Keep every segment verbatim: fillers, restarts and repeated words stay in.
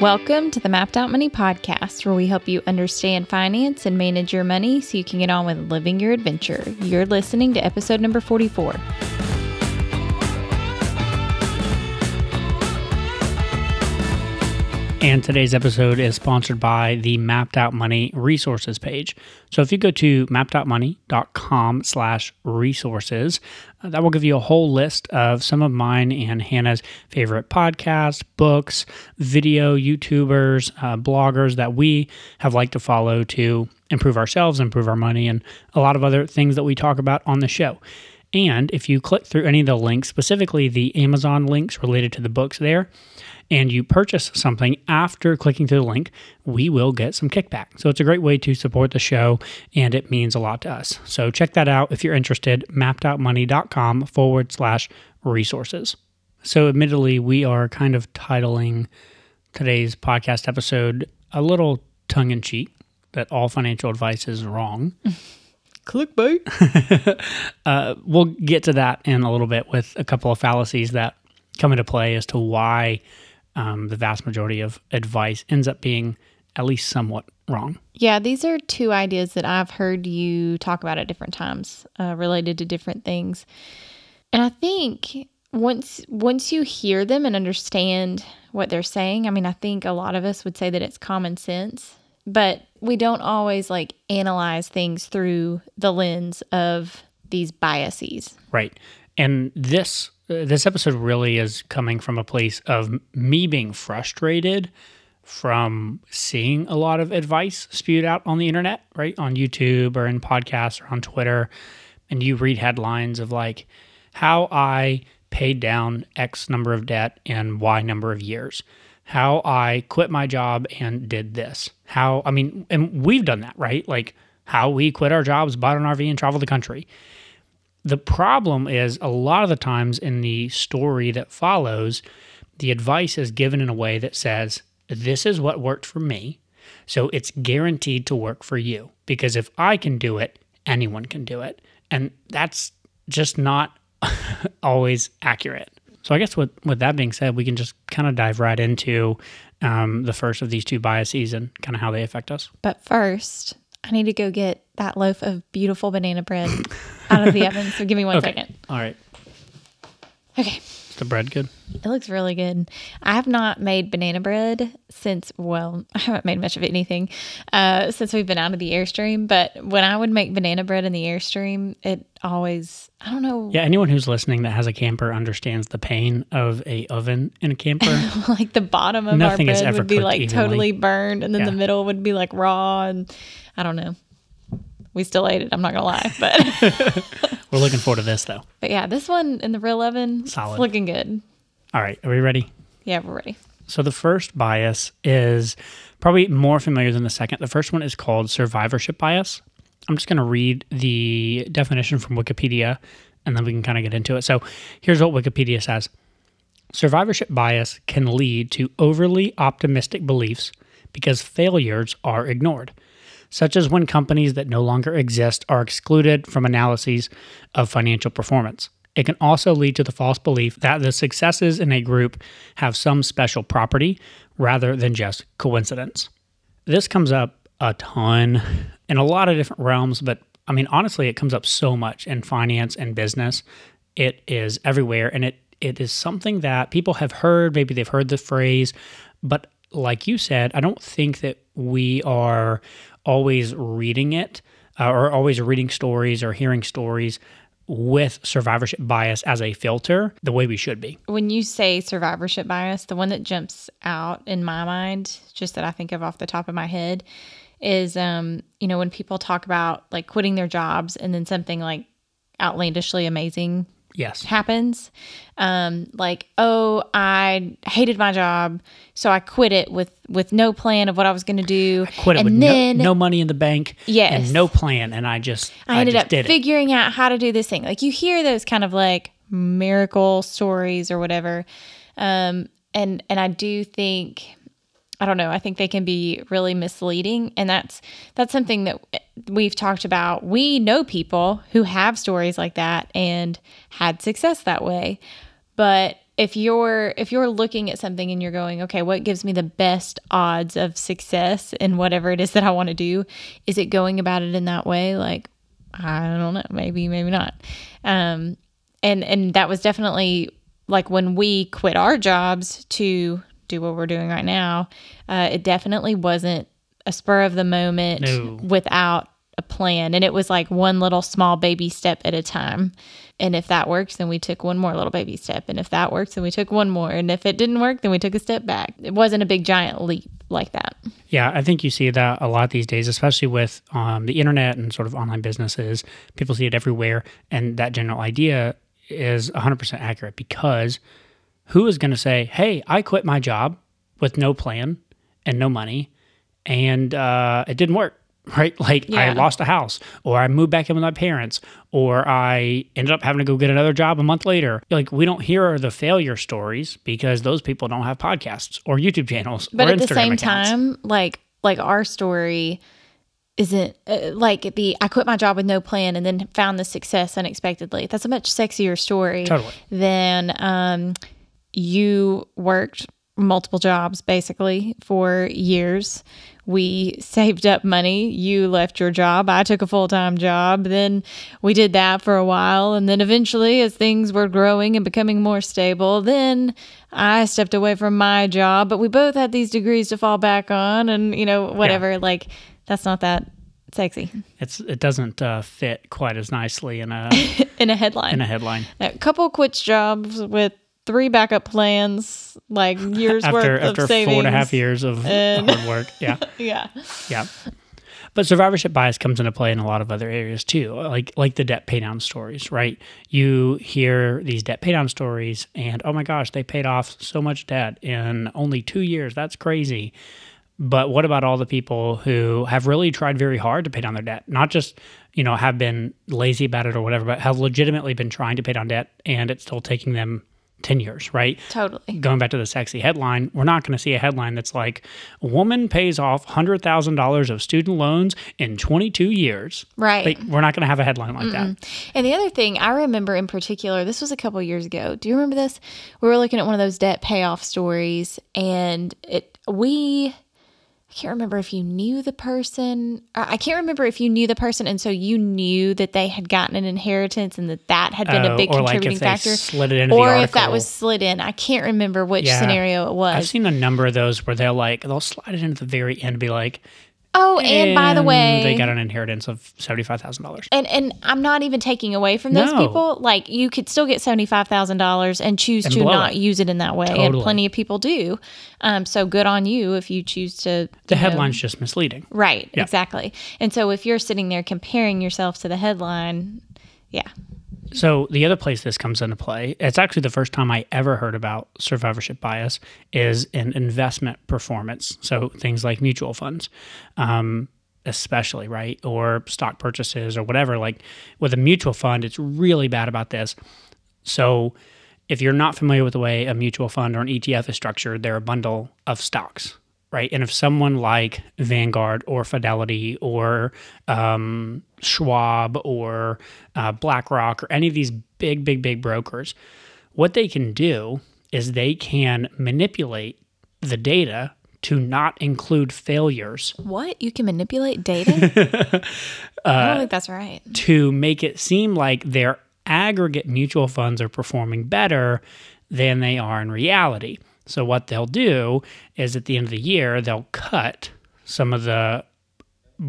Welcome to the Mapped Out Money podcast, where we help you understand finance and manage your money so you can get on with living your adventure. You're listening to episode number forty-four. And today's episode is sponsored by the Mapped Out Money resources page. So if you go to mapped out money dot com slash resources, that will give you a whole list of some of mine and Hannah's favorite podcasts, books, video, YouTubers, uh, bloggers that we have liked to follow to improve ourselves, improve our money, and a lot of other things that we talk about on the show. And if you click through any of the links, specifically the Amazon links related to the books there, and you purchase something after clicking through the link, we will get some kickback. So it's a great way to support the show, and it means a lot to us. So check that out if you're interested, mapped out money dot com forward slash resources. So admittedly, we are kind of titling today's podcast episode a little tongue-in-cheek, that all financial advice is wrong. Clickbait. uh, we'll get to that in a little bit with a couple of fallacies that come into play as to why um, the vast majority of advice ends up being at least somewhat wrong. Yeah, these are two ideas that I've heard you talk about at different times uh, related to different things. And I think once once you hear them and understand what they're saying, I mean, I think a lot of us would say that it's common sense, but we don't always like analyze things through the lens of these biases. Right. And this This episode really is coming from a place of me being frustrated from seeing a lot of advice spewed out on the internet, right? On YouTube or in podcasts or on Twitter. And you read headlines of like how I paid down X number of debt in Y number of years, how I quit my job and did this, how, I mean, and we've done that, right? Like how we quit our jobs, bought an R V and traveled the country. The problem is a lot of the times in the story that follows, the advice is given in a way that says, this is what worked for me, so it's guaranteed to work for you. Because if I can do it, anyone can do it. And that's just not always accurate. So I guess with, with that being said, we can just kind of dive right into um, the first of these two biases and kind of how they affect us. But first, I need to go get that loaf of beautiful banana bread out of the oven. So give me one okay. second. All right. Okay. Is the bread good? It looks really good. I have not made banana bread since, well, I haven't made much of anything uh, since we've been out of the Airstream. But when I would make banana bread in the Airstream, it always, I don't know. Yeah, anyone who's listening that has a camper understands the pain of a oven in a camper. Like the bottom of Nothing our bread would be like evenly. Totally burned, and then yeah. the middle would be like raw, and I don't know. We still ate it. I'm not going to lie, but we're looking forward to this though. But yeah, this one in the real oven, solid. It's looking good. All right. Are we ready? Yeah, we're ready. So the first bias is probably more familiar than the second. The first one is called survivorship bias. I'm just going to read the definition from Wikipedia, and then we can kind of get into it. So here's what Wikipedia says. Survivorship bias can lead to overly optimistic beliefs because failures are ignored, such as when companies that no longer exist are excluded from analyses of financial performance. It can also lead to the false belief that the successes in a group have some special property rather than just coincidence. This comes up a ton in a lot of different realms, but I mean, honestly, it comes up so much in finance and business. It is everywhere, and it it is something that people have heard. Maybe they've heard the phrase, but like you said, I don't think that we are always reading it uh, or always reading stories or hearing stories with survivorship bias as a filter the way we should be. When you say survivorship bias, the one that jumps out in my mind, just that I think of off the top of my head, is, um, you know, when people talk about like quitting their jobs and then something like outlandishly amazing yes. happens. Um, like, oh, I hated my job, so I quit it with, with no plan of what I was going to do. I quit it and with then, no, no money in the bank yes. and no plan, and I just I, I ended just up did figuring it. out how to do this thing. Like, you hear those kind of like miracle stories or whatever, um, and and I do think, I don't know, I think they can be really misleading, and that's that's something that we've talked about. We know people who have stories like that and had success that way, but if you're if you're looking at something and you're going, okay, what gives me the best odds of success in whatever it is that I want to do? Is it going about it in that way? Like, I don't know, maybe, maybe not. Um, and and that was definitely like when we quit our jobs to do what we're doing right now. Uh, it definitely wasn't a spur of the moment no. without a plan. And it was like one little small baby step at a time. And if that works, then we took one more little baby step. And if that works, then we took one more. And if it didn't work, then we took a step back. It wasn't a big giant leap like that. Yeah, I think you see that a lot these days, especially with um, the internet and sort of online businesses. People see it everywhere. And that general idea is one hundred percent accurate, because who is going to say, hey, I quit my job with no plan and no money, and uh, it didn't work, right? Like yeah. I lost a house, or I moved back in with my parents, or I ended up having to go get another job a month later. Like, we don't hear the failure stories because those people don't have podcasts or YouTube channels but or Instagram accounts. But at the same time, like, like our story isn't uh, like the, I quit my job with no plan and then found the success unexpectedly. That's a much sexier story totally. than um, you worked multiple jobs basically for years. We saved up money. You left your job. I took a full-time job. Then we did that for a while. And then eventually, as things were growing and becoming more stable, then I stepped away from my job, but we both had these degrees to fall back on and, you know, whatever. Yeah. Like, that's not that sexy. It's It doesn't uh, fit quite as nicely in a... in a headline. In a headline. A couple quits jobs with three backup plans, like years after, worth after of savings. After four and a half years of and hard work. Yeah. yeah. Yeah. But survivorship bias comes into play in a lot of other areas too, like like the debt paydown stories, right? You hear these debt paydown stories and, oh my gosh, they paid off so much debt in only two years. That's crazy. But what about all the people who have really tried very hard to pay down their debt? Not just, you know, have been lazy about it or whatever, but have legitimately been trying to pay down debt, and it's still taking them ten years, right? Totally. Going back to the sexy headline, we're not going to see a headline that's like, woman pays off one hundred thousand dollars of student loans in twenty-two years. Right. Like, we're not going to have a headline like Mm-mm. that. And the other thing I remember in particular, this was a couple years ago. Do you remember this? We were looking at one of those debt payoff stories, and it we... I can't remember if you knew the person. I can't remember if you knew the person, and so you knew that they had gotten an inheritance and that that had been oh, a big contributing factor. Or like if they slid it into the article. Or if that was slid in. I can't remember which yeah. scenario it was. I've seen a number of those where they'll like they'll slide it into the very end and be like, oh, and, and by the way, they got an inheritance of seventy-five thousand dollars. And and I'm not even taking away from those no. people. Like, you could still get seventy-five thousand dollars and choose and to not it. use it in that way. Totally. And plenty of people do. Um, so good on you if you choose to. The you headline's know. just misleading. Right, yeah. exactly. And so if you're sitting there comparing yourself to the headline, yeah. So the other place this comes into play, it's actually the first time I ever heard about survivorship bias, is in investment performance. So things like mutual funds, um, especially, right? Or stock purchases or whatever. Like with a mutual fund, it's really bad about this. So if you're not familiar with the way a mutual fund or an E T F is structured, they're a bundle of stocks, right? And if someone like Vanguard or Fidelity or um, Schwab or uh, BlackRock or any of these big, big, big brokers, what they can do is they can manipulate the data to not include failures. What? You can manipulate data? uh, I don't think that's right. To make it seem like their aggregate mutual funds are performing better than they are in reality. So what they'll do is at the end of the year, they'll cut some of the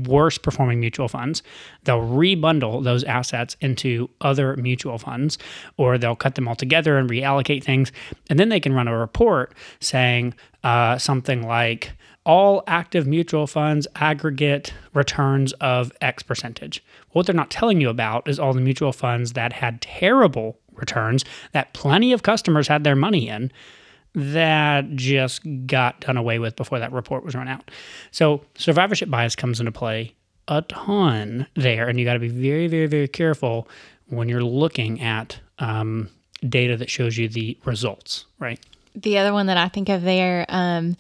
worst performing mutual funds. They'll rebundle those assets into other mutual funds, or they'll cut them all together and reallocate things. And then they can run a report saying uh, something like, all active mutual funds aggregate returns of X percentage. What they're not telling you about is all the mutual funds that had terrible returns that plenty of customers had their money in, that just got done away with before that report was run out. So survivorship bias comes into play a ton there, and you got to be very, very, very careful when you're looking at um, data that shows you the results, right? The other one that I think of there um,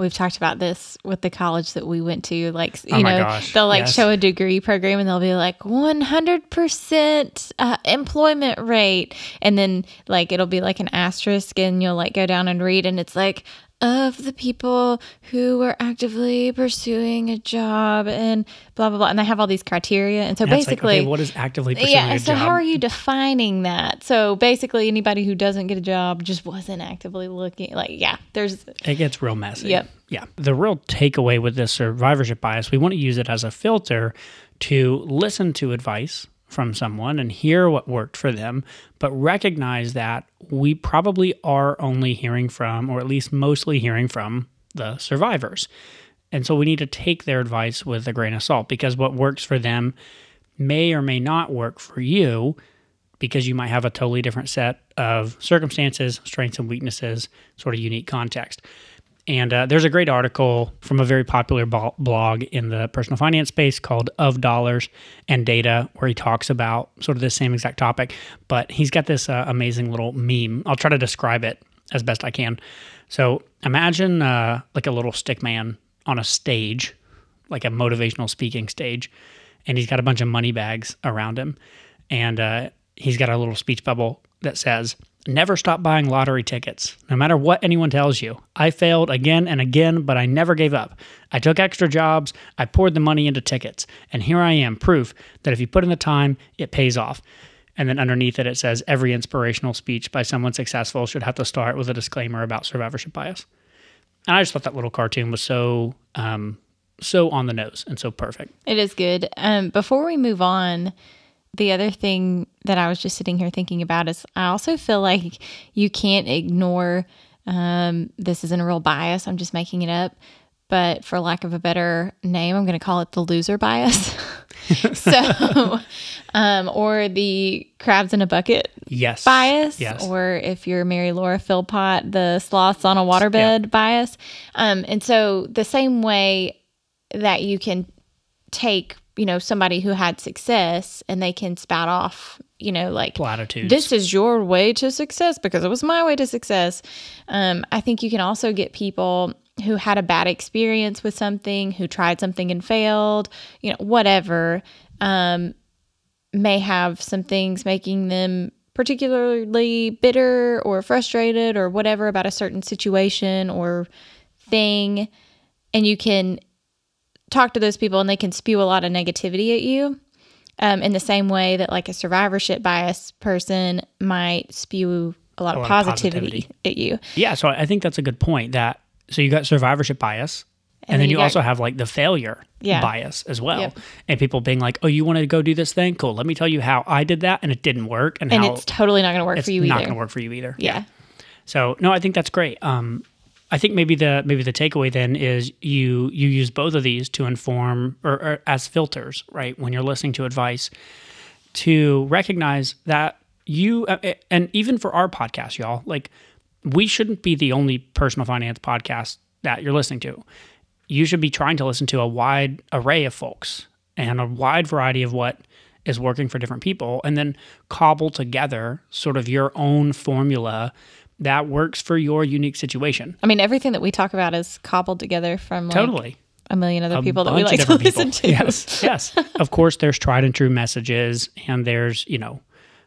We've talked about this with the college that we went to. Like, you oh know, gosh. they'll like yes. show a degree program and they'll be like one hundred percent uh, employment rate. And then like, it'll be like an asterisk and you'll like go down and read. And it's like, of the people who were actively pursuing a job and blah, blah, blah. And they have all these criteria. And so and basically, like, okay, what is actively pursuing yeah, a so job? Yeah, so how are you defining that? So basically, anybody who doesn't get a job just wasn't actively looking. Like, yeah, there's... It gets real messy. Yep. Yeah. The real takeaway with this survivorship bias, we want to use it as a filter to listen to advice from someone and hear what worked for them, but recognize that we probably are only hearing from, or at least mostly hearing from, the survivors. And so we need to take their advice with a grain of salt, because what works for them may or may not work for you, because you might have a totally different set of circumstances, strengths and weaknesses, sort of unique context. And uh, there's a great article from a very popular bo- blog in the personal finance space called Of Dollars and Data, where he talks about sort of this same exact topic, but he's got this uh, amazing little meme. I'll try to describe it as best I can. So imagine uh, like a little stick man on a stage, like a motivational speaking stage, and he's got a bunch of money bags around him. And uh, he's got a little speech bubble that says, "Never stop buying lottery tickets, no matter what anyone tells you. I failed again and again, but I never gave up. I took extra jobs, I poured the money into tickets, and here I am, proof that if you put in the time, it pays off." And then underneath it, it says, "Every inspirational speech by someone successful should have to start with a disclaimer about survivorship bias." And I just thought that little cartoon was so, um, so on the nose and so perfect. It is good. Um, before we move on, the other thing that I was just sitting here thinking about is I also feel like you can't ignore, um, this isn't a real bias, I'm just making it up, but for lack of a better name, I'm going to call it the loser bias. so, um, or the crabs in a bucket yes. bias, yes. or if you're Mary Laura Philpott, the sloths on a waterbed yeah. bias. Um, and so the same way that you can take, you know, somebody who had success and they can spout off, you know, like, platitudes. This is your way to success because it was my way to success. Um, I think you can also get people who had a bad experience with something, who tried something and failed, you know, whatever, um, may have some things making them particularly bitter or frustrated or whatever about a certain situation or thing. And you can talk to those people and they can spew a lot of negativity at you, um, in the same way that like a survivorship bias person might spew a lot a of lot positivity, positivity at you. Yeah. So I think that's a good point that, so you got survivorship bias and, and then you, you got, also have like the failure yeah. bias as well. Yep. And people being like, oh, you want to go do this thing? Cool. Let me tell you how I did that and it didn't work. And, and how it's totally not going to work for you either. It's not going to work for you either. Yeah. yeah. So no, I think that's great. Um, I think maybe the maybe the takeaway then is you you use both of these to inform or, or as filters, right? When you're listening to advice, to recognize that you, and even for our podcast, y'all, like we shouldn't be the only personal finance podcast that you're listening to. You should be trying to listen to a wide array of folks and a wide variety of what is working for different people, and then cobble together sort of your own formula that works for your unique situation. I mean, everything that we talk about is cobbled together from like totally. a million other a people that we like to listen people. to. Yes, yes. Of course, there's tried and true messages, and there's, you know,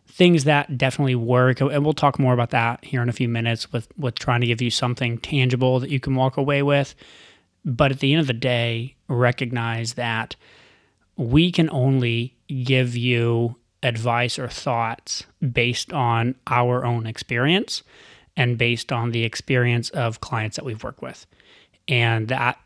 things that definitely work. And we'll talk more about that here in a few minutes with, with trying to give you something tangible that you can walk away with. But at the end of the day, recognize that we can only give you advice or thoughts based on our own experience and based on the experience of clients that we've worked with. And that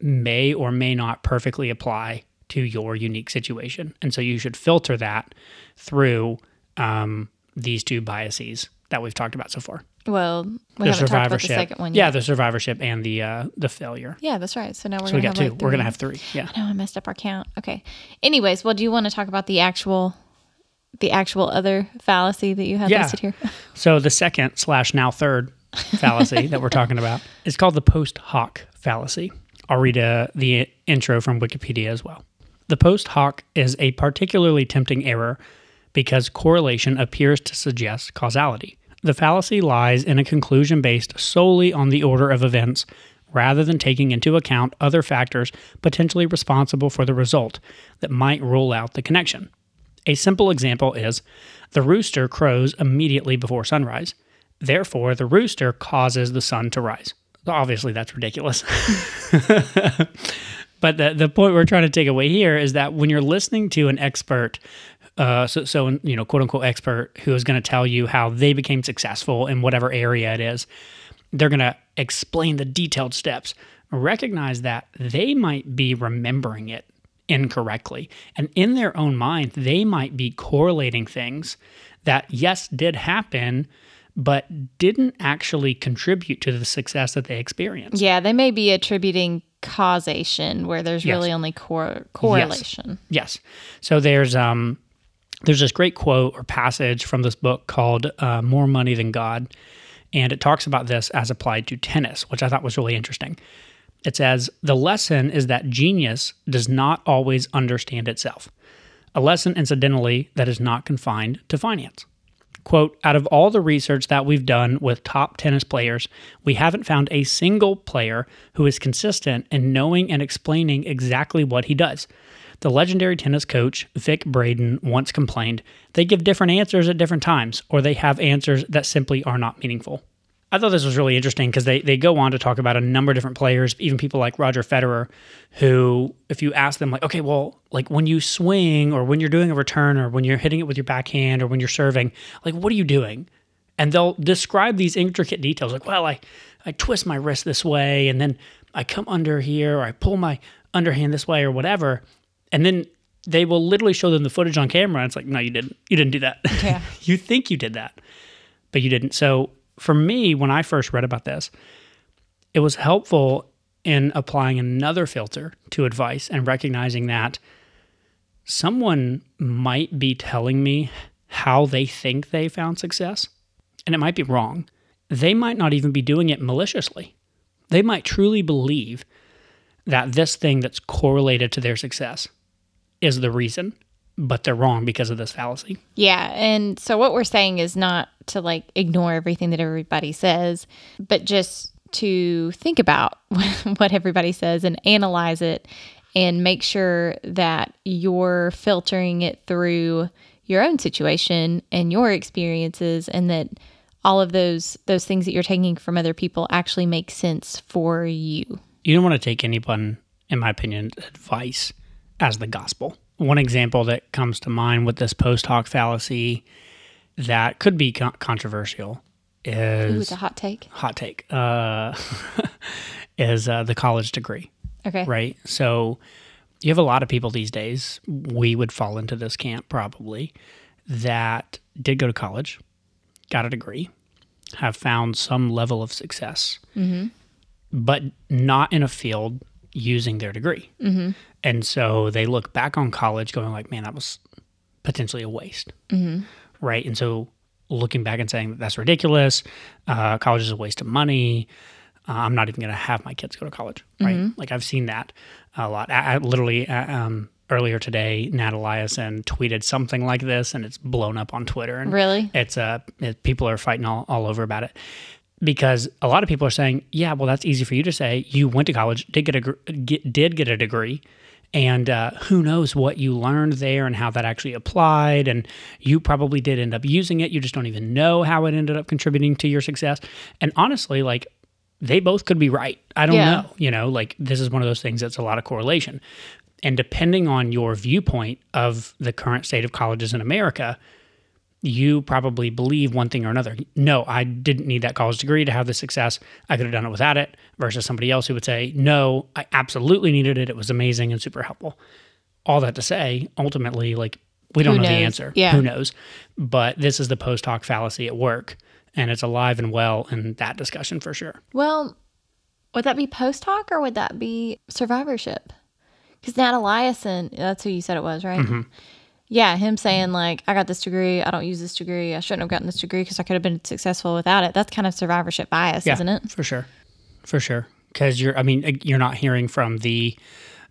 may or may not perfectly apply to your unique situation. And so you should filter that through um, these two biases that we've talked about so far. Well, we the haven't talked about the second one yet. Yeah, the survivorship and the uh, the failure. Yeah, that's right. So now we're so going to we have two. Like we're going to have three. Yeah. I know, I messed up our count. Okay. Anyways, well, do you want to talk about the actual... the actual other fallacy that you have yeah. listed here? So the second slash now third fallacy that we're talking about is called the post hoc fallacy. I'll read uh, the intro from Wikipedia as well. The post hoc is a particularly tempting error because correlation appears to suggest causality. The fallacy lies in a conclusion based solely on the order of events rather than taking into account other factors potentially responsible for the result that might rule out the connection. A simple example is, the rooster crows immediately before sunrise. Therefore, the rooster causes the sun to rise. Obviously, that's ridiculous. But the, the point we're trying to take away here is that when you're listening to an expert, uh, so, so you know, quote-unquote expert, who is going to tell you how they became successful in whatever area it is, they're going to explain the detailed steps. Recognize that they might be remembering it incorrectly. And in their own mind, they might be correlating things that, yes, did happen, but didn't actually contribute to the success that they experienced. Yeah, they may be attributing causation where there's yes. really only cor- correlation. Yes. yes. So there's um, there's this great quote or passage from this book called uh, More Money Than God, and it talks about this as applied to tennis, which I thought was really interesting. It says, the lesson is that genius does not always understand itself. A lesson, incidentally, that is not confined to finance. Quote, out of all the research that we've done with top tennis players, we haven't found a single player who is consistent in knowing and explaining exactly what he does. The legendary tennis coach, Vic Braden, once complained, they give different answers at different times, or they have answers that simply are not meaningful. I thought this was really interesting because they, they go on to talk about a number of different players, even people like Roger Federer, who, if you ask them, like, okay, well, like when you swing or when you're doing a return or when you're hitting it with your backhand or when you're serving, like, what are you doing? And they'll describe these intricate details, like, well, I, I twist my wrist this way, and then I come under here, or I pull my underhand this way, or whatever. And then they will literally show them the footage on camera, and it's like, no, you didn't. You didn't do that. Yeah. You think you did that, but you didn't. So for me, when I first read about this, it was helpful in applying another filter to advice and recognizing that someone might be telling me how they think they found success, and it might be wrong. They might not even be doing it maliciously. They might truly believe that this thing that's correlated to their success is the reason, but they're wrong because of this fallacy. Yeah, and so what we're saying is not to like ignore everything that everybody says, but just to think about what everybody says and analyze it and make sure that you're filtering it through your own situation and your experiences, and that all of those those things that you're taking from other people actually make sense for you. You don't want to take anyone, in my opinion, advice as the gospel. One example that comes to mind with this post hoc fallacy that could be con- controversial is... Ooh, it's a hot take. Hot take. Uh, is uh, the college degree. Okay. Right? So you have a lot of people these days, we would fall into this camp probably, that did go to college, got a degree, have found some level of success, mm-hmm. but not in a field using their degree. Mm-hmm. And so they look back on college going like, man, that was potentially a waste, mm-hmm. right? And so looking back and saying that's ridiculous, uh, college is a waste of money, uh, I'm not even going to have my kids go to college, right? Mm-hmm. Like I've seen that a lot. I, I literally uh, um, earlier today, Nat Eliasson tweeted something like this and it's blown up on Twitter. And really? It's uh, it, people are fighting all, all over about it. Because a lot of people are saying, yeah, well, that's easy for you to say. You went to college, did get a, get, did get a degree, and uh, who knows what you learned there and how that actually applied, and you probably did end up using it. You just don't even know how it ended up contributing to your success. And honestly, like, they both could be right. I don't yeah. know. You know, like, this is one of those things that's a lot of correlation. And depending on your viewpoint of the current state of colleges in America— you probably believe one thing or another. No, I didn't need that college degree to have the success. I could have done it without it, versus somebody else who would say, no, I absolutely needed it. It was amazing and super helpful. All that to say, ultimately, like, we don't who know knows? the answer. Yeah. Who knows? But this is the post hoc fallacy at work, and it's alive and well in that discussion for sure. Well, would that be post hoc or would that be survivorship? Because Nat Eliasson, that's who you said it was, right? Mm-hmm. Yeah, him saying like, I got this degree, I don't use this degree, I shouldn't have gotten this degree because I could have been successful without it. That's kind of survivorship bias, yeah, isn't it? for sure. For sure. Because you're, I mean, you're not hearing from the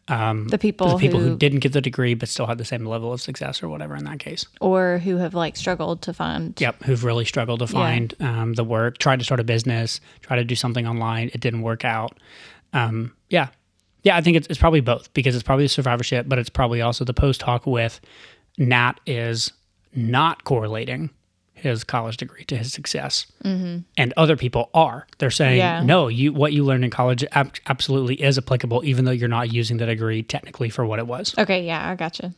Um, the people, the people who, who didn't get the degree but still had the same level of success or whatever in that case. Or who have like struggled to find. Yep, who've really struggled to find yeah. um, the work, tried to start a business, tried to do something online. It didn't work out. Um, yeah. Yeah, I think it's, it's probably both because it's probably survivorship, but it's probably also the post hoc with Nat is not correlating his college degree to his success. Mm-hmm. And other people are. They're saying, yeah. no, you what you learned in college ab- absolutely is applicable, even though you're not using the degree technically for what it was. Okay, yeah, I gotcha.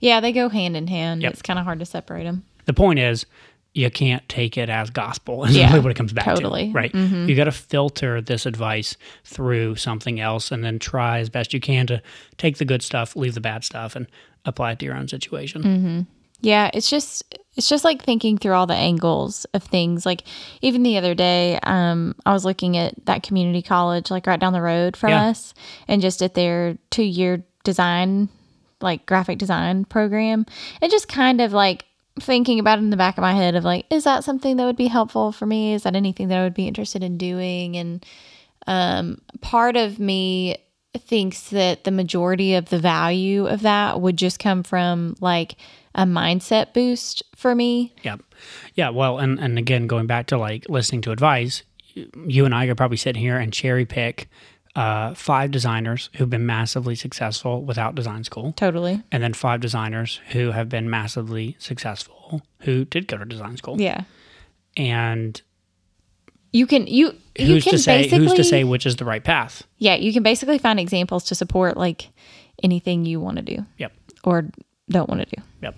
Yeah, they go hand in hand. Yep. It's kind of hard to separate them. The point is, you can't take it as gospel is yeah, really what it comes back totally. to. Right. Mm-hmm. You got to filter this advice through something else and then try as best you can to take the good stuff, leave the bad stuff, and apply it to your own situation. Mm-hmm. Yeah, it's just it's just like thinking through all the angles of things. Like even the other day, um, I was looking at that community college like right down the road from yeah. us, and just at their two-year design, like graphic design program, and just kind of like thinking about it in the back of my head of like, is that something that would be helpful for me? Is that anything that I would be interested in doing? And um, part of me thinks that the majority of the value of that would just come from like a mindset boost for me. Yeah. Yeah. Well, and, and again, going back to like listening to advice, you and I could probably sit here and cherry pick uh, five designers who've been massively successful without design school. Totally. And then five designers who have been massively successful who did go to design school. Yeah. And you can, you, you who's can to say, basically, who's to say which is the right path? Yeah. You can basically find examples to support like anything you want to do. Yep. Or don't want to do. Yep.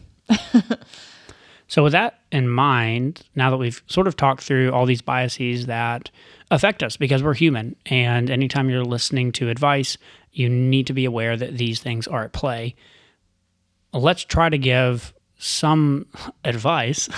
So with that in mind, now that we've sort of talked through all these biases that affect us because we're human, and anytime you're listening to advice, you need to be aware that these things are at play. Let's try to give some advice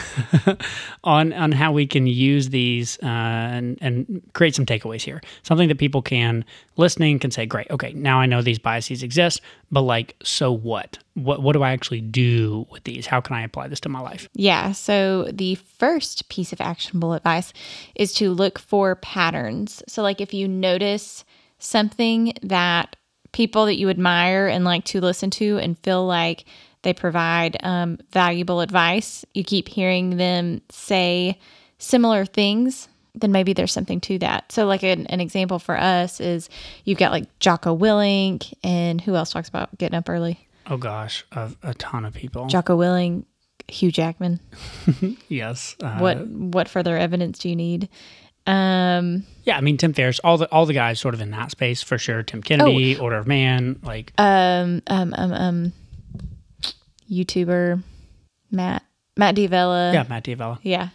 on on how we can use these uh, and, and create some takeaways here. Something that people can, listening, can say, great, okay, now I know these biases exist, but like, so what? What what do I actually do with these? How can I apply this to my life? Yeah, so the first piece of actionable advice is to look for patterns. So like if you notice something that people that you admire and like to listen to and feel like they provide um, valuable advice, you keep hearing them say similar things, then maybe there's something to that. So like an, an example for us is you've got like Jocko Willink, and who else talks about getting up early? Oh gosh, a, a ton of people. Jocko Willink, Hugh Jackman. Yes. Uh, what what further evidence do you need? Um, yeah, I mean Tim Ferriss, all the all the guys sort of in that space for sure. Tim Kennedy, oh, Order of Man, like um um um um. YouTuber, Matt, Matt D'Avella. Yeah, Matt D'Avella. Yeah.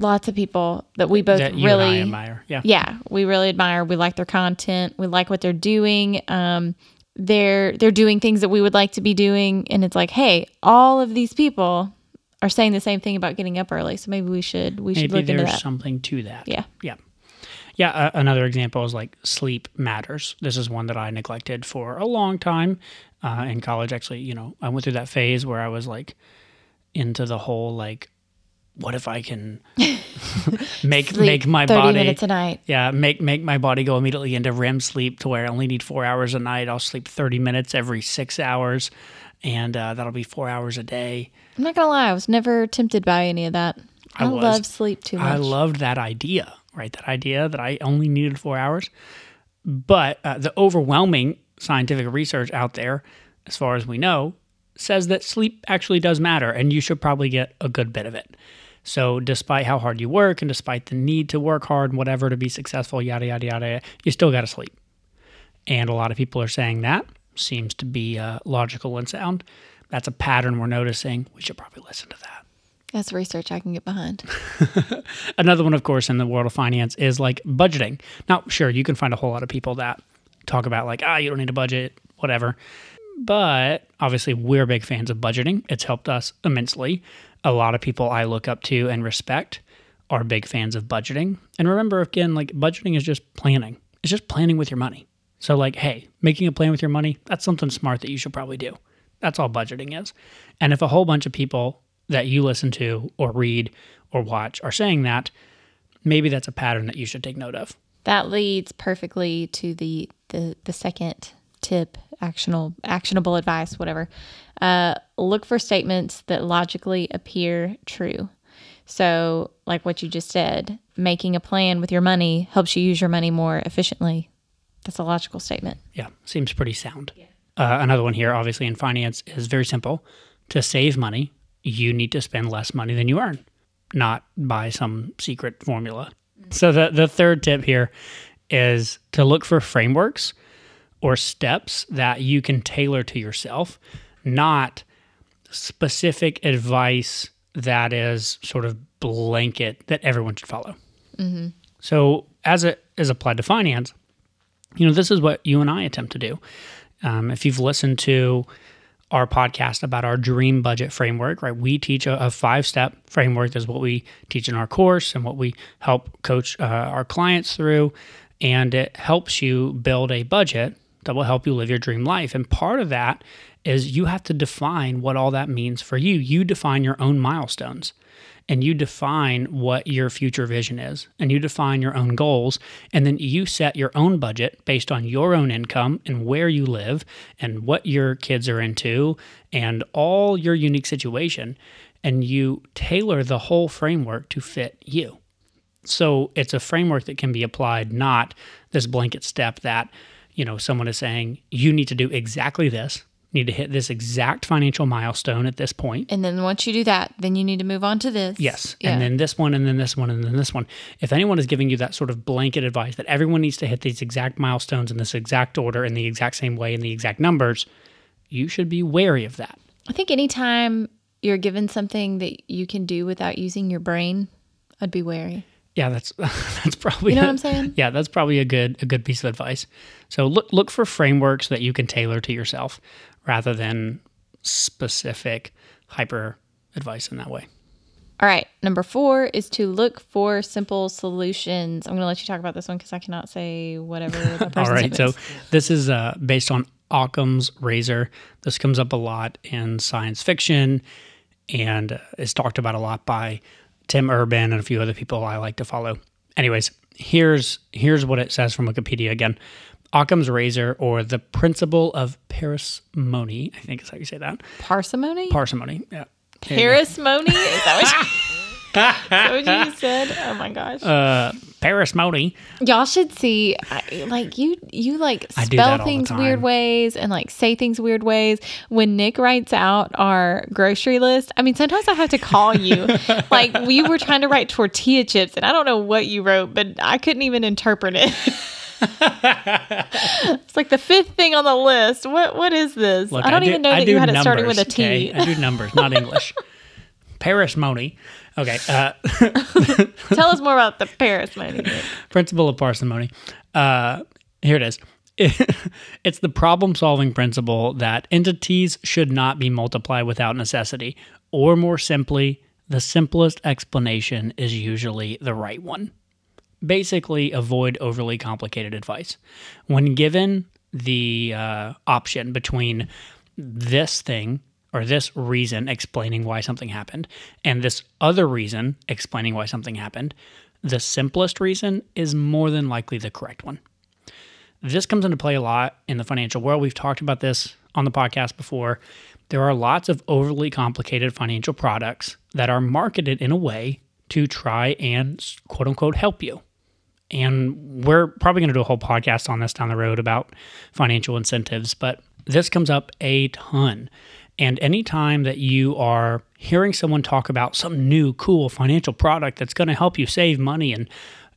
Lots of people that we both that you really and I admire. Yeah. Yeah. We really admire. We like their content. We like what they're doing. Um, they're, they're doing things that we would like to be doing. And it's like, hey, all of these people are saying the same thing about getting up early. So maybe we should, we maybe should look into that. There's something to that. Yeah. Yeah. Yeah, uh, another example is like sleep matters. This is one that I neglected for a long time uh, in college. Actually, you know, I went through that phase where I was like into the whole like, what if I can make sleep make my thirty body minutes a night? Yeah, make make my body go immediately into R E M sleep to where I only need four hours a night. I'll sleep thirty minutes every six hours, and uh, that'll be four hours a day. I'm not gonna lie, I was never tempted by any of that. I, I was, love sleep too much. I loved that idea. Right, that idea that I only needed four hours. But uh, the overwhelming scientific research out there, as far as we know, says that sleep actually does matter, and you should probably get a good bit of it. So despite how hard you work and despite the need to work hard and whatever to be successful, yada, yada, yada, you still got to sleep. And a lot of people are saying that. Seems to be uh, logical and sound. That's a pattern we're noticing. We should probably listen to that. That's research I can get behind. Another one, of course, in the world of finance is like budgeting. Now, sure, you can find a whole lot of people that talk about like, ah, you don't need a budget, whatever. But obviously, we're big fans of budgeting. It's helped us immensely. A lot of people I look up to and respect are big fans of budgeting. And remember, again, like budgeting is just planning. It's just planning with your money. So like, hey, making a plan with your money, that's something smart that you should probably do. That's all budgeting is. And if a whole bunch of people that you listen to or read or watch are saying that, maybe that's a pattern that you should take note of. That leads perfectly to the the, the second tip actionable, actionable advice, whatever. Uh, look for statements that logically appear true. So like what you just said, making a plan with your money helps you use your money more efficiently. That's a logical statement. Yeah, seems pretty sound. Yeah. Uh, another one here, obviously, in finance is very simple. To save money, you need to spend less money than you earn, not by some secret formula. Mm-hmm. So the, the third tip here is to look for frameworks or steps that you can tailor to yourself, not specific advice that is sort of blanket that everyone should follow. Mm-hmm. So as it is applied to finance, you know, this is what you and I attempt to do. Um, if you've listened to our podcast about our dream budget framework, right, we teach a, a five-step framework. That's what we teach in our course and what we help coach uh, our clients through. And it helps you build a budget that will help you live your dream life. And part of that is you have to define what all that means for you. You define your own milestones, and you define what your future vision is, and you define your own goals, and then you set your own budget based on your own income and where you live and what your kids are into and all your unique situation, and you tailor the whole framework to fit you. So it's a framework that can be applied, not this blanket step that, you know, someone is saying, you need to do exactly this. Need to hit this exact financial milestone at this point. And then once you do that, then you need to move on to this. Yes. Yeah. And then this one, and then this one, and then this one. If anyone is giving you that sort of blanket advice that everyone needs to hit these exact milestones in this exact order, in the exact same way, in the exact numbers, you should be wary of that. I think anytime you're given something that you can do without using your brain, I'd be wary. Yeah, that's that's probably, you know what I'm saying? Yeah, that's probably a good a good piece of advice. So look look for frameworks that you can tailor to yourself, rather than specific hyper advice in that way. All right. Number four is to look for simple solutions. I'm going to let you talk about this one because I cannot say whatever the person's All right. So is. This is uh, based on Occam's razor. This comes up a lot in science fiction and is talked about a lot by Tim Urban and a few other people I like to follow. Anyways, here's here's what it says from Wikipedia again. Occam's razor, or the principle of parsimony, I think is how you say that. Parsimony? Parsimony, yeah. Parsimony? Is that what you, is that what you said? Oh my gosh. Uh, parsimony. Y'all should see, like, you you like spell things weird ways and like say things weird ways. When Nick writes out our grocery list, I mean, sometimes I have to call you. Like, we were trying to write tortilla chips, and I don't know what you wrote, but I couldn't even interpret it. It's like the fifth thing on the list. What What is this? Look, I don't I do, even know I that you had numbers, it starting with a T. Okay? I do numbers, not English. Parsimony. Okay. Uh, Tell us more about the parsimony. Principle of parsimony. Uh, here it is. It, it's the problem-solving principle that entities should not be multiplied without necessity, or more simply, the simplest explanation is usually the right one. Basically, avoid overly complicated advice. When given the uh, option between this thing or this reason explaining why something happened and this other reason explaining why something happened, the simplest reason is more than likely the correct one. This comes into play a lot in the financial world. We've talked about this on the podcast before. There are lots of overly complicated financial products that are marketed in a way to try and, quote unquote, help you. And we're probably going to do a whole podcast on this down the road about financial incentives, but this comes up a ton. And anytime that you are hearing someone talk about some new cool financial product that's going to help you save money, and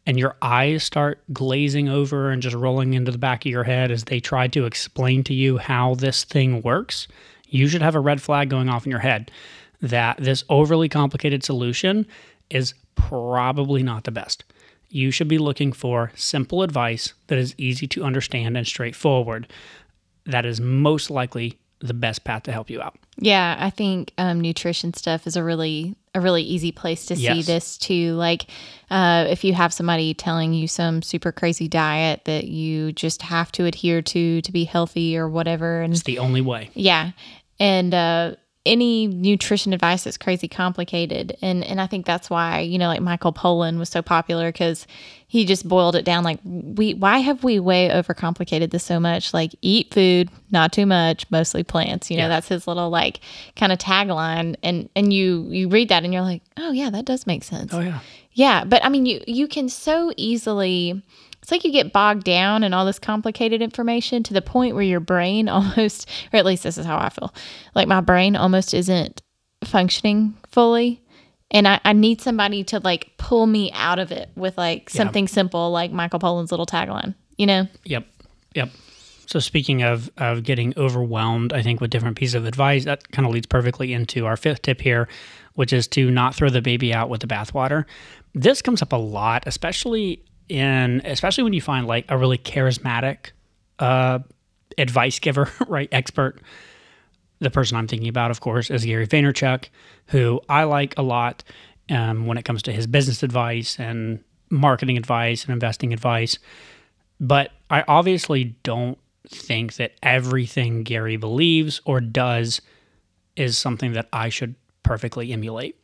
and your eyes start glazing over and just rolling into the back of your head as they try to explain to you how this thing works, you should have a red flag going off in your head that this overly complicated solution is probably not the best. You should be looking for simple advice that is easy to understand and straightforward. That is most likely the best path to help you out. Yeah, I think um, nutrition stuff is a really a really easy place to see yes. this too. Like uh, if you have somebody telling you some super crazy diet that you just have to adhere to to be healthy or whatever, and it's the only way. Yeah, and uh, any nutrition advice is crazy complicated. And and I think that's why, you know, like Michael Pollan was so popular, because he just boiled it down. Like, we, why have we way overcomplicated this so much? Like, eat food, not too much, mostly plants. You know, yeah. that's his little like kind of tagline. And, and you, you read that and you're like, oh yeah, that does make sense. Oh yeah. Yeah. But I mean, you, you can so easily, it's like you get bogged down in all this complicated information to the point where your brain almost, or at least this is how I feel, like my brain almost isn't functioning fully. And I, I need somebody to like pull me out of it with like something yeah. simple, like Michael Pollan's little tagline, you know? Yep. Yep. So speaking of, of getting overwhelmed, I think with different pieces of advice, that kind of leads perfectly into our fifth tip here, which is to not throw the baby out with the bathwater. This comes up a lot, especially in, especially when you find like a really charismatic uh, advice giver, right? Expert. The person I'm thinking about, of course, is Gary Vaynerchuk, who I like a lot um, when it comes to his business advice and marketing advice and investing advice. But I obviously don't think that everything Gary believes or does is something that I should perfectly emulate.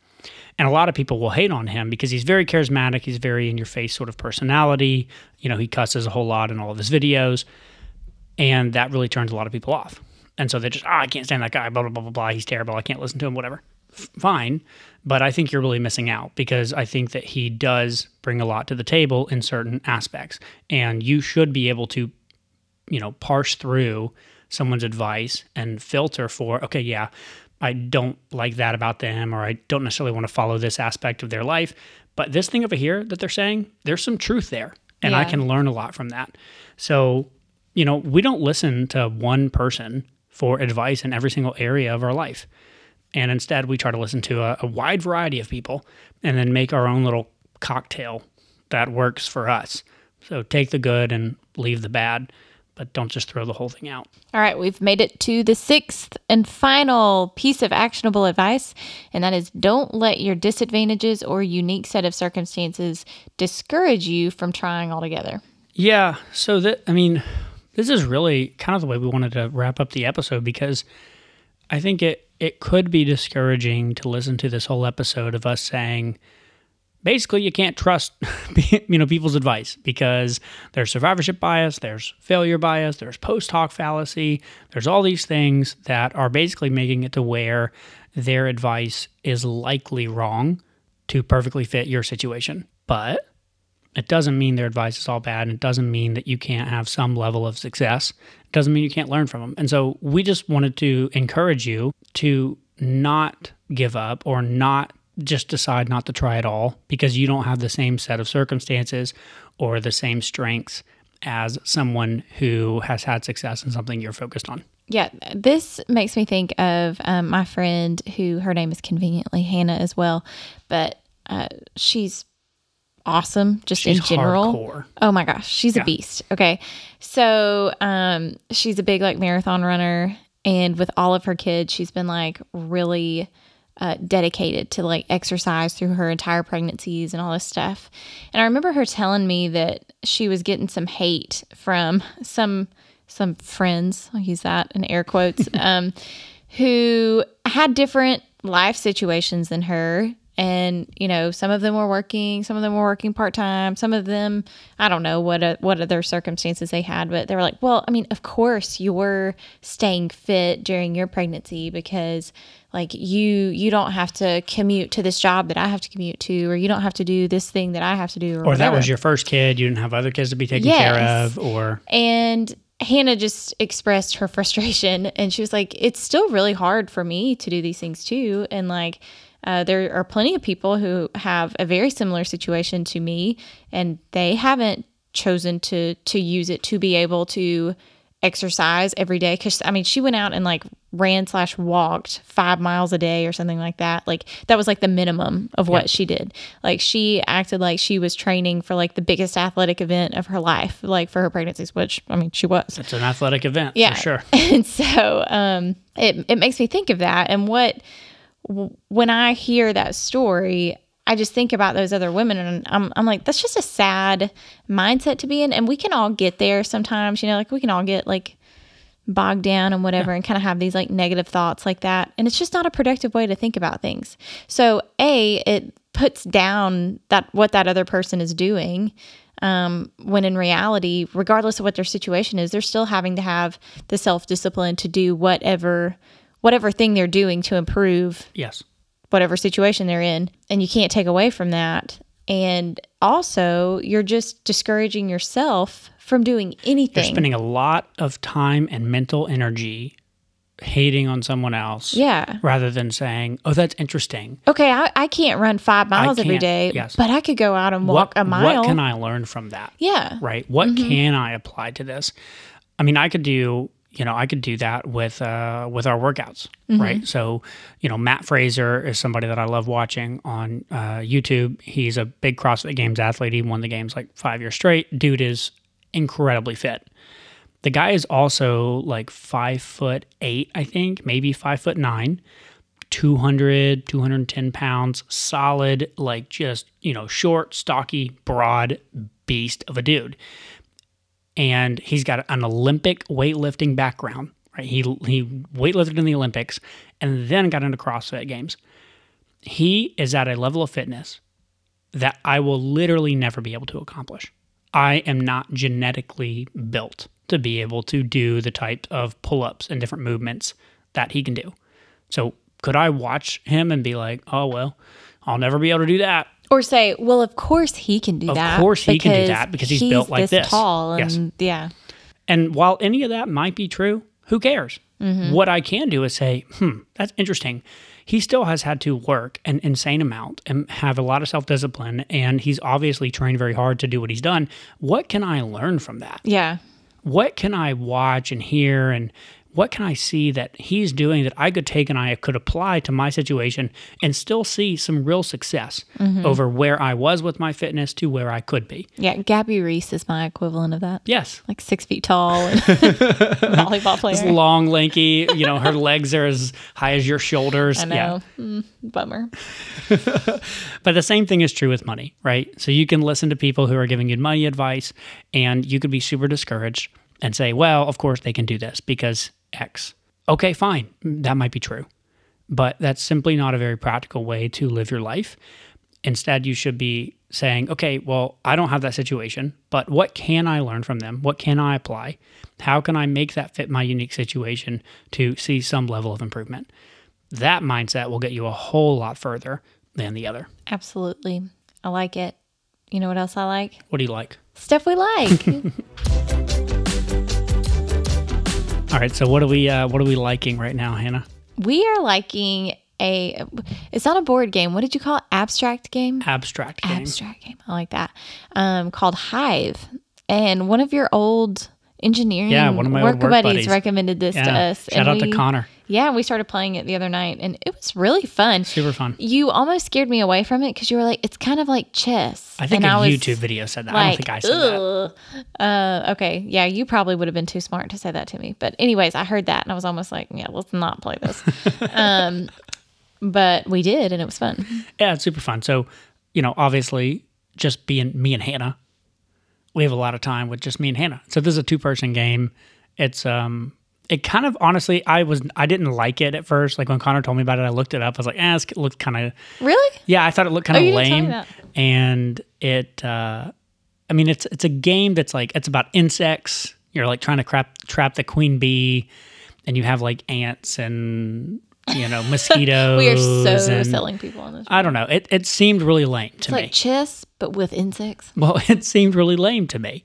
And a lot of people will hate on him because he's very charismatic. He's very in-your-face sort of personality. You know, he cusses a whole lot in all of his videos, and that really turns a lot of people off. And so they're just, oh, I can't stand that guy, blah, blah, blah, blah, blah. He's terrible. I can't listen to him, whatever. F- fine. But I think you're really missing out, because I think that he does bring a lot to the table in certain aspects. And you should be able to, you know, parse through someone's advice and filter for, okay, yeah, I don't like that about them, or I don't necessarily want to follow this aspect of their life. But this thing over here that they're saying, there's some truth there. And yeah. I can learn a lot from that. So, you know, we don't listen to one person for advice in every single area of our life. And instead, we try to listen to a, a wide variety of people and then make our own little cocktail that works for us. So take the good and leave the bad, but don't just throw the whole thing out. All right, we've made it to the sixth and final piece of actionable advice, and that is don't let your disadvantages or unique set of circumstances discourage you from trying altogether. Yeah, so that, I mean... this is really kind of the way we wanted to wrap up the episode, because I think it, it could be discouraging to listen to this whole episode of us saying, basically, you can't trust you know people's advice because there's survivorship bias, there's failure bias, there's post hoc fallacy, there's all these things that are basically making it to where their advice is likely wrong to perfectly fit your situation. But it doesn't mean their advice is all bad, and it doesn't mean that you can't have some level of success. It doesn't mean you can't learn from them. And so we just wanted to encourage you to not give up or not just decide not to try at all because you don't have the same set of circumstances or the same strengths as someone who has had success in something you're focused on. Yeah, this makes me think of um, my friend who, her name is conveniently Hannah as well, but uh, she's awesome, just she's in general. Hardcore. Oh my gosh, she's yeah. a beast. Okay, so um, she's a big like marathon runner, and with all of her kids, she's been like really uh, dedicated to like exercise through her entire pregnancies and all this stuff. And I remember her telling me that she was getting some hate from some some friends. I'll use that in air quotes, um, who had different life situations than her. And, you know, some of them were working, some of them were working part-time, some of them, I don't know what a, what other circumstances they had, but they were like, well, I mean, of course you're staying fit during your pregnancy because like you, you don't have to commute to this job that I have to commute to, or you don't have to do this thing that I have to do. Or, or that was your first kid. You didn't have other kids to be taken yes. care of or. And Hannah just expressed her frustration, and she was like, it's still really hard for me to do these things too. And like, Uh, there are plenty of people who have a very similar situation to me, and they haven't chosen to to use it to be able to exercise every day. Because, I mean, she went out and, like, ran slash walked five miles a day or something like that. Like, that was, like, the minimum of what yeah. she did. Like, she acted like she was training for, like, the biggest athletic event of her life, like, for her pregnancies, which, I mean, she was. It's an athletic event, yeah. for sure. And so um, it it makes me think of that and what... when I hear that story, I just think about those other women, and I'm I'm like, that's just a sad mindset to be in. And we can all get there sometimes, you know, like we can all get like bogged down and whatever, yeah. and kind of have these like negative thoughts like that. And it's just not a productive way to think about things. So A, it puts down that what that other person is doing. Um, when in reality, regardless of what their situation is, they're still having to have the self-discipline to do whatever, whatever thing they're doing to improve yes. whatever situation they're in. And you can't take away from that. And also, you're just discouraging yourself from doing anything. You're spending a lot of time and mental energy hating on someone else yeah. rather than saying, oh, that's interesting. Okay, I, I can't run five miles every day, yes. but I could go out and walk what, a mile. What can I learn from that? Yeah. Right? What mm-hmm. can I apply to this? I mean, I could do... You know, I could do that with uh, with our workouts, mm-hmm. right? So, you know, Matt Fraser is somebody that I love watching on uh, YouTube. He's a big CrossFit Games athlete. He won the games like five years straight. Dude is incredibly fit. The guy is also like five foot eight, I think, maybe five foot nine, two hundred, two hundred ten pounds, solid, like just, you know, short, stocky, broad beast of a dude. And he's got an Olympic weightlifting background, right? He he weightlifted in the Olympics and then got into CrossFit Games. He is at a level of fitness that I will literally never be able to accomplish. I am not genetically built to be able to do the type of pull-ups and different movements that he can do. So could I watch him and be like, oh, well, I'll never be able to do that? Or say, well, of course he can do that. Of course he can do that because he's built like this. He's tall. And, yes. Yeah. And while any of that might be true, who cares? Mm-hmm. What I can do is say, hmm, that's interesting. He still has had to work an insane amount and have a lot of self-discipline, and he's obviously trained very hard to do what he's done. What can I learn from that? Yeah. What can I watch and hear and what can I see that he's doing that I could take and I could apply to my situation and still see some real success mm-hmm. over where I was with my fitness to where I could be? Yeah, Gabby Reese is my equivalent of that. Yes. Like six feet tall and volleyball player. This long, lanky, you know, her legs are as high as your shoulders. I know. Yeah. Mm, bummer. But the same thing is true with money, right? So you can listen to people who are giving you money advice and you could be super discouraged and say, well, of course they can do this because X. Okay, fine. That might be true. But that's simply not a very practical way to live your life. Instead, you should be saying, okay, well, I don't have that situation, but what can I learn from them? What can I apply? How can I make that fit my unique situation to see some level of improvement? That mindset will get you a whole lot further than the other. Absolutely. I like it. You know what else I like? What do you like? Stuff we like. All right, so what are we uh, what are we liking right now, Hannah? We are liking a, it's not a board game. What did you call it? Abstract game? Abstract game. Abstract game. I like that. Um, called Hive. And one of your old engineering yeah, one of my work, old work buddies, buddies recommended this yeah. to us. Shout and out we, to Connor. Yeah, we started playing it the other night, and it was really fun. Super fun. You almost scared me away from it because you were like, it's kind of like chess. I think and a I YouTube video said that. Like, I don't think I said Ugh. that. Uh, okay, yeah, you probably would have been too smart to say that to me. But anyways, I heard that, and I was almost like, yeah, let's not play this. um, but we did, and it was fun. Yeah, it's super fun. So, you know, obviously, just being me and Hannah, we have a lot of time with just me and Hannah. So this is a two-person game. It's um, it kind of honestly, I was I didn't like it at first. Like when Connor told me about it, I looked it up. I was like, eh, it looks kind of really. Yeah, I thought it looked kind of oh, lame. And it, uh, I mean, it's it's a game that's like it's about insects. You're like trying to trap trap the queen bee, and you have like ants and. You know, mosquitoes. We are so and, selling people on this. I don't know. It it seemed really lame to it's me. It's like chess, but with insects. Well, it seemed really lame to me.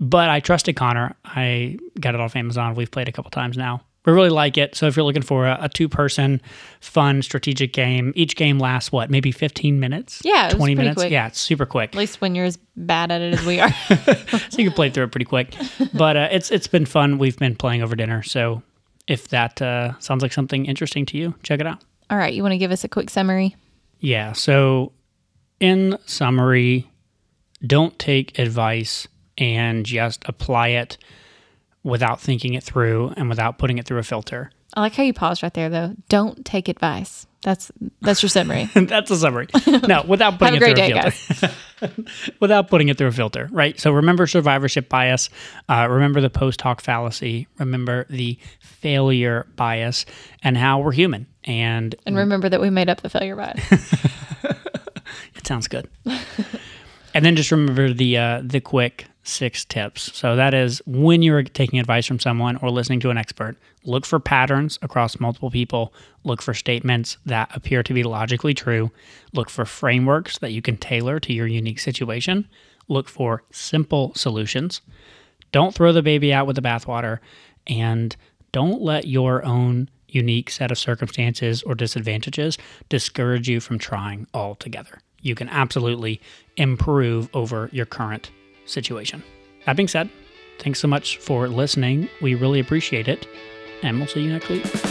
But I trusted Connor. I got it off Amazon. We've played a couple times now. We really like it. So if you're looking for a, a two-person, fun, strategic game, each game lasts, what, maybe fifteen minutes? Yeah, twenty minutes? Quick. Yeah, it's super quick. At least when you're as bad at it as we are. So you can play through it pretty quick. But uh, it's it's been fun. We've been playing over dinner, so... If that uh, sounds like something interesting to you, check it out. All right. You want to give us a quick summary? Yeah. So in summary, don't take advice and just apply it without thinking it through and without putting it through a filter. I like how you paused right there, though. Don't take advice. That's that's your summary. That's a summary. Now, without putting it through day, a filter. Without putting it through a filter, right? So remember survivorship bias. Uh, remember the post hoc fallacy. Remember the failure bias and how we're human. And, and remember that we made up the failure bias. It sounds good. And then just remember the uh, the quick six tips. So that is, when you're taking advice from someone or listening to an expert, look for patterns across multiple people. Look for statements that appear to be logically true. Look for frameworks that you can tailor to your unique situation. Look for simple solutions. Don't throw the baby out with the bathwater, and don't let your own unique set of circumstances or disadvantages discourage you from trying altogether. You can absolutely improve over your current situation. That being said, thanks so much for listening. We really appreciate it, and we'll see you next week.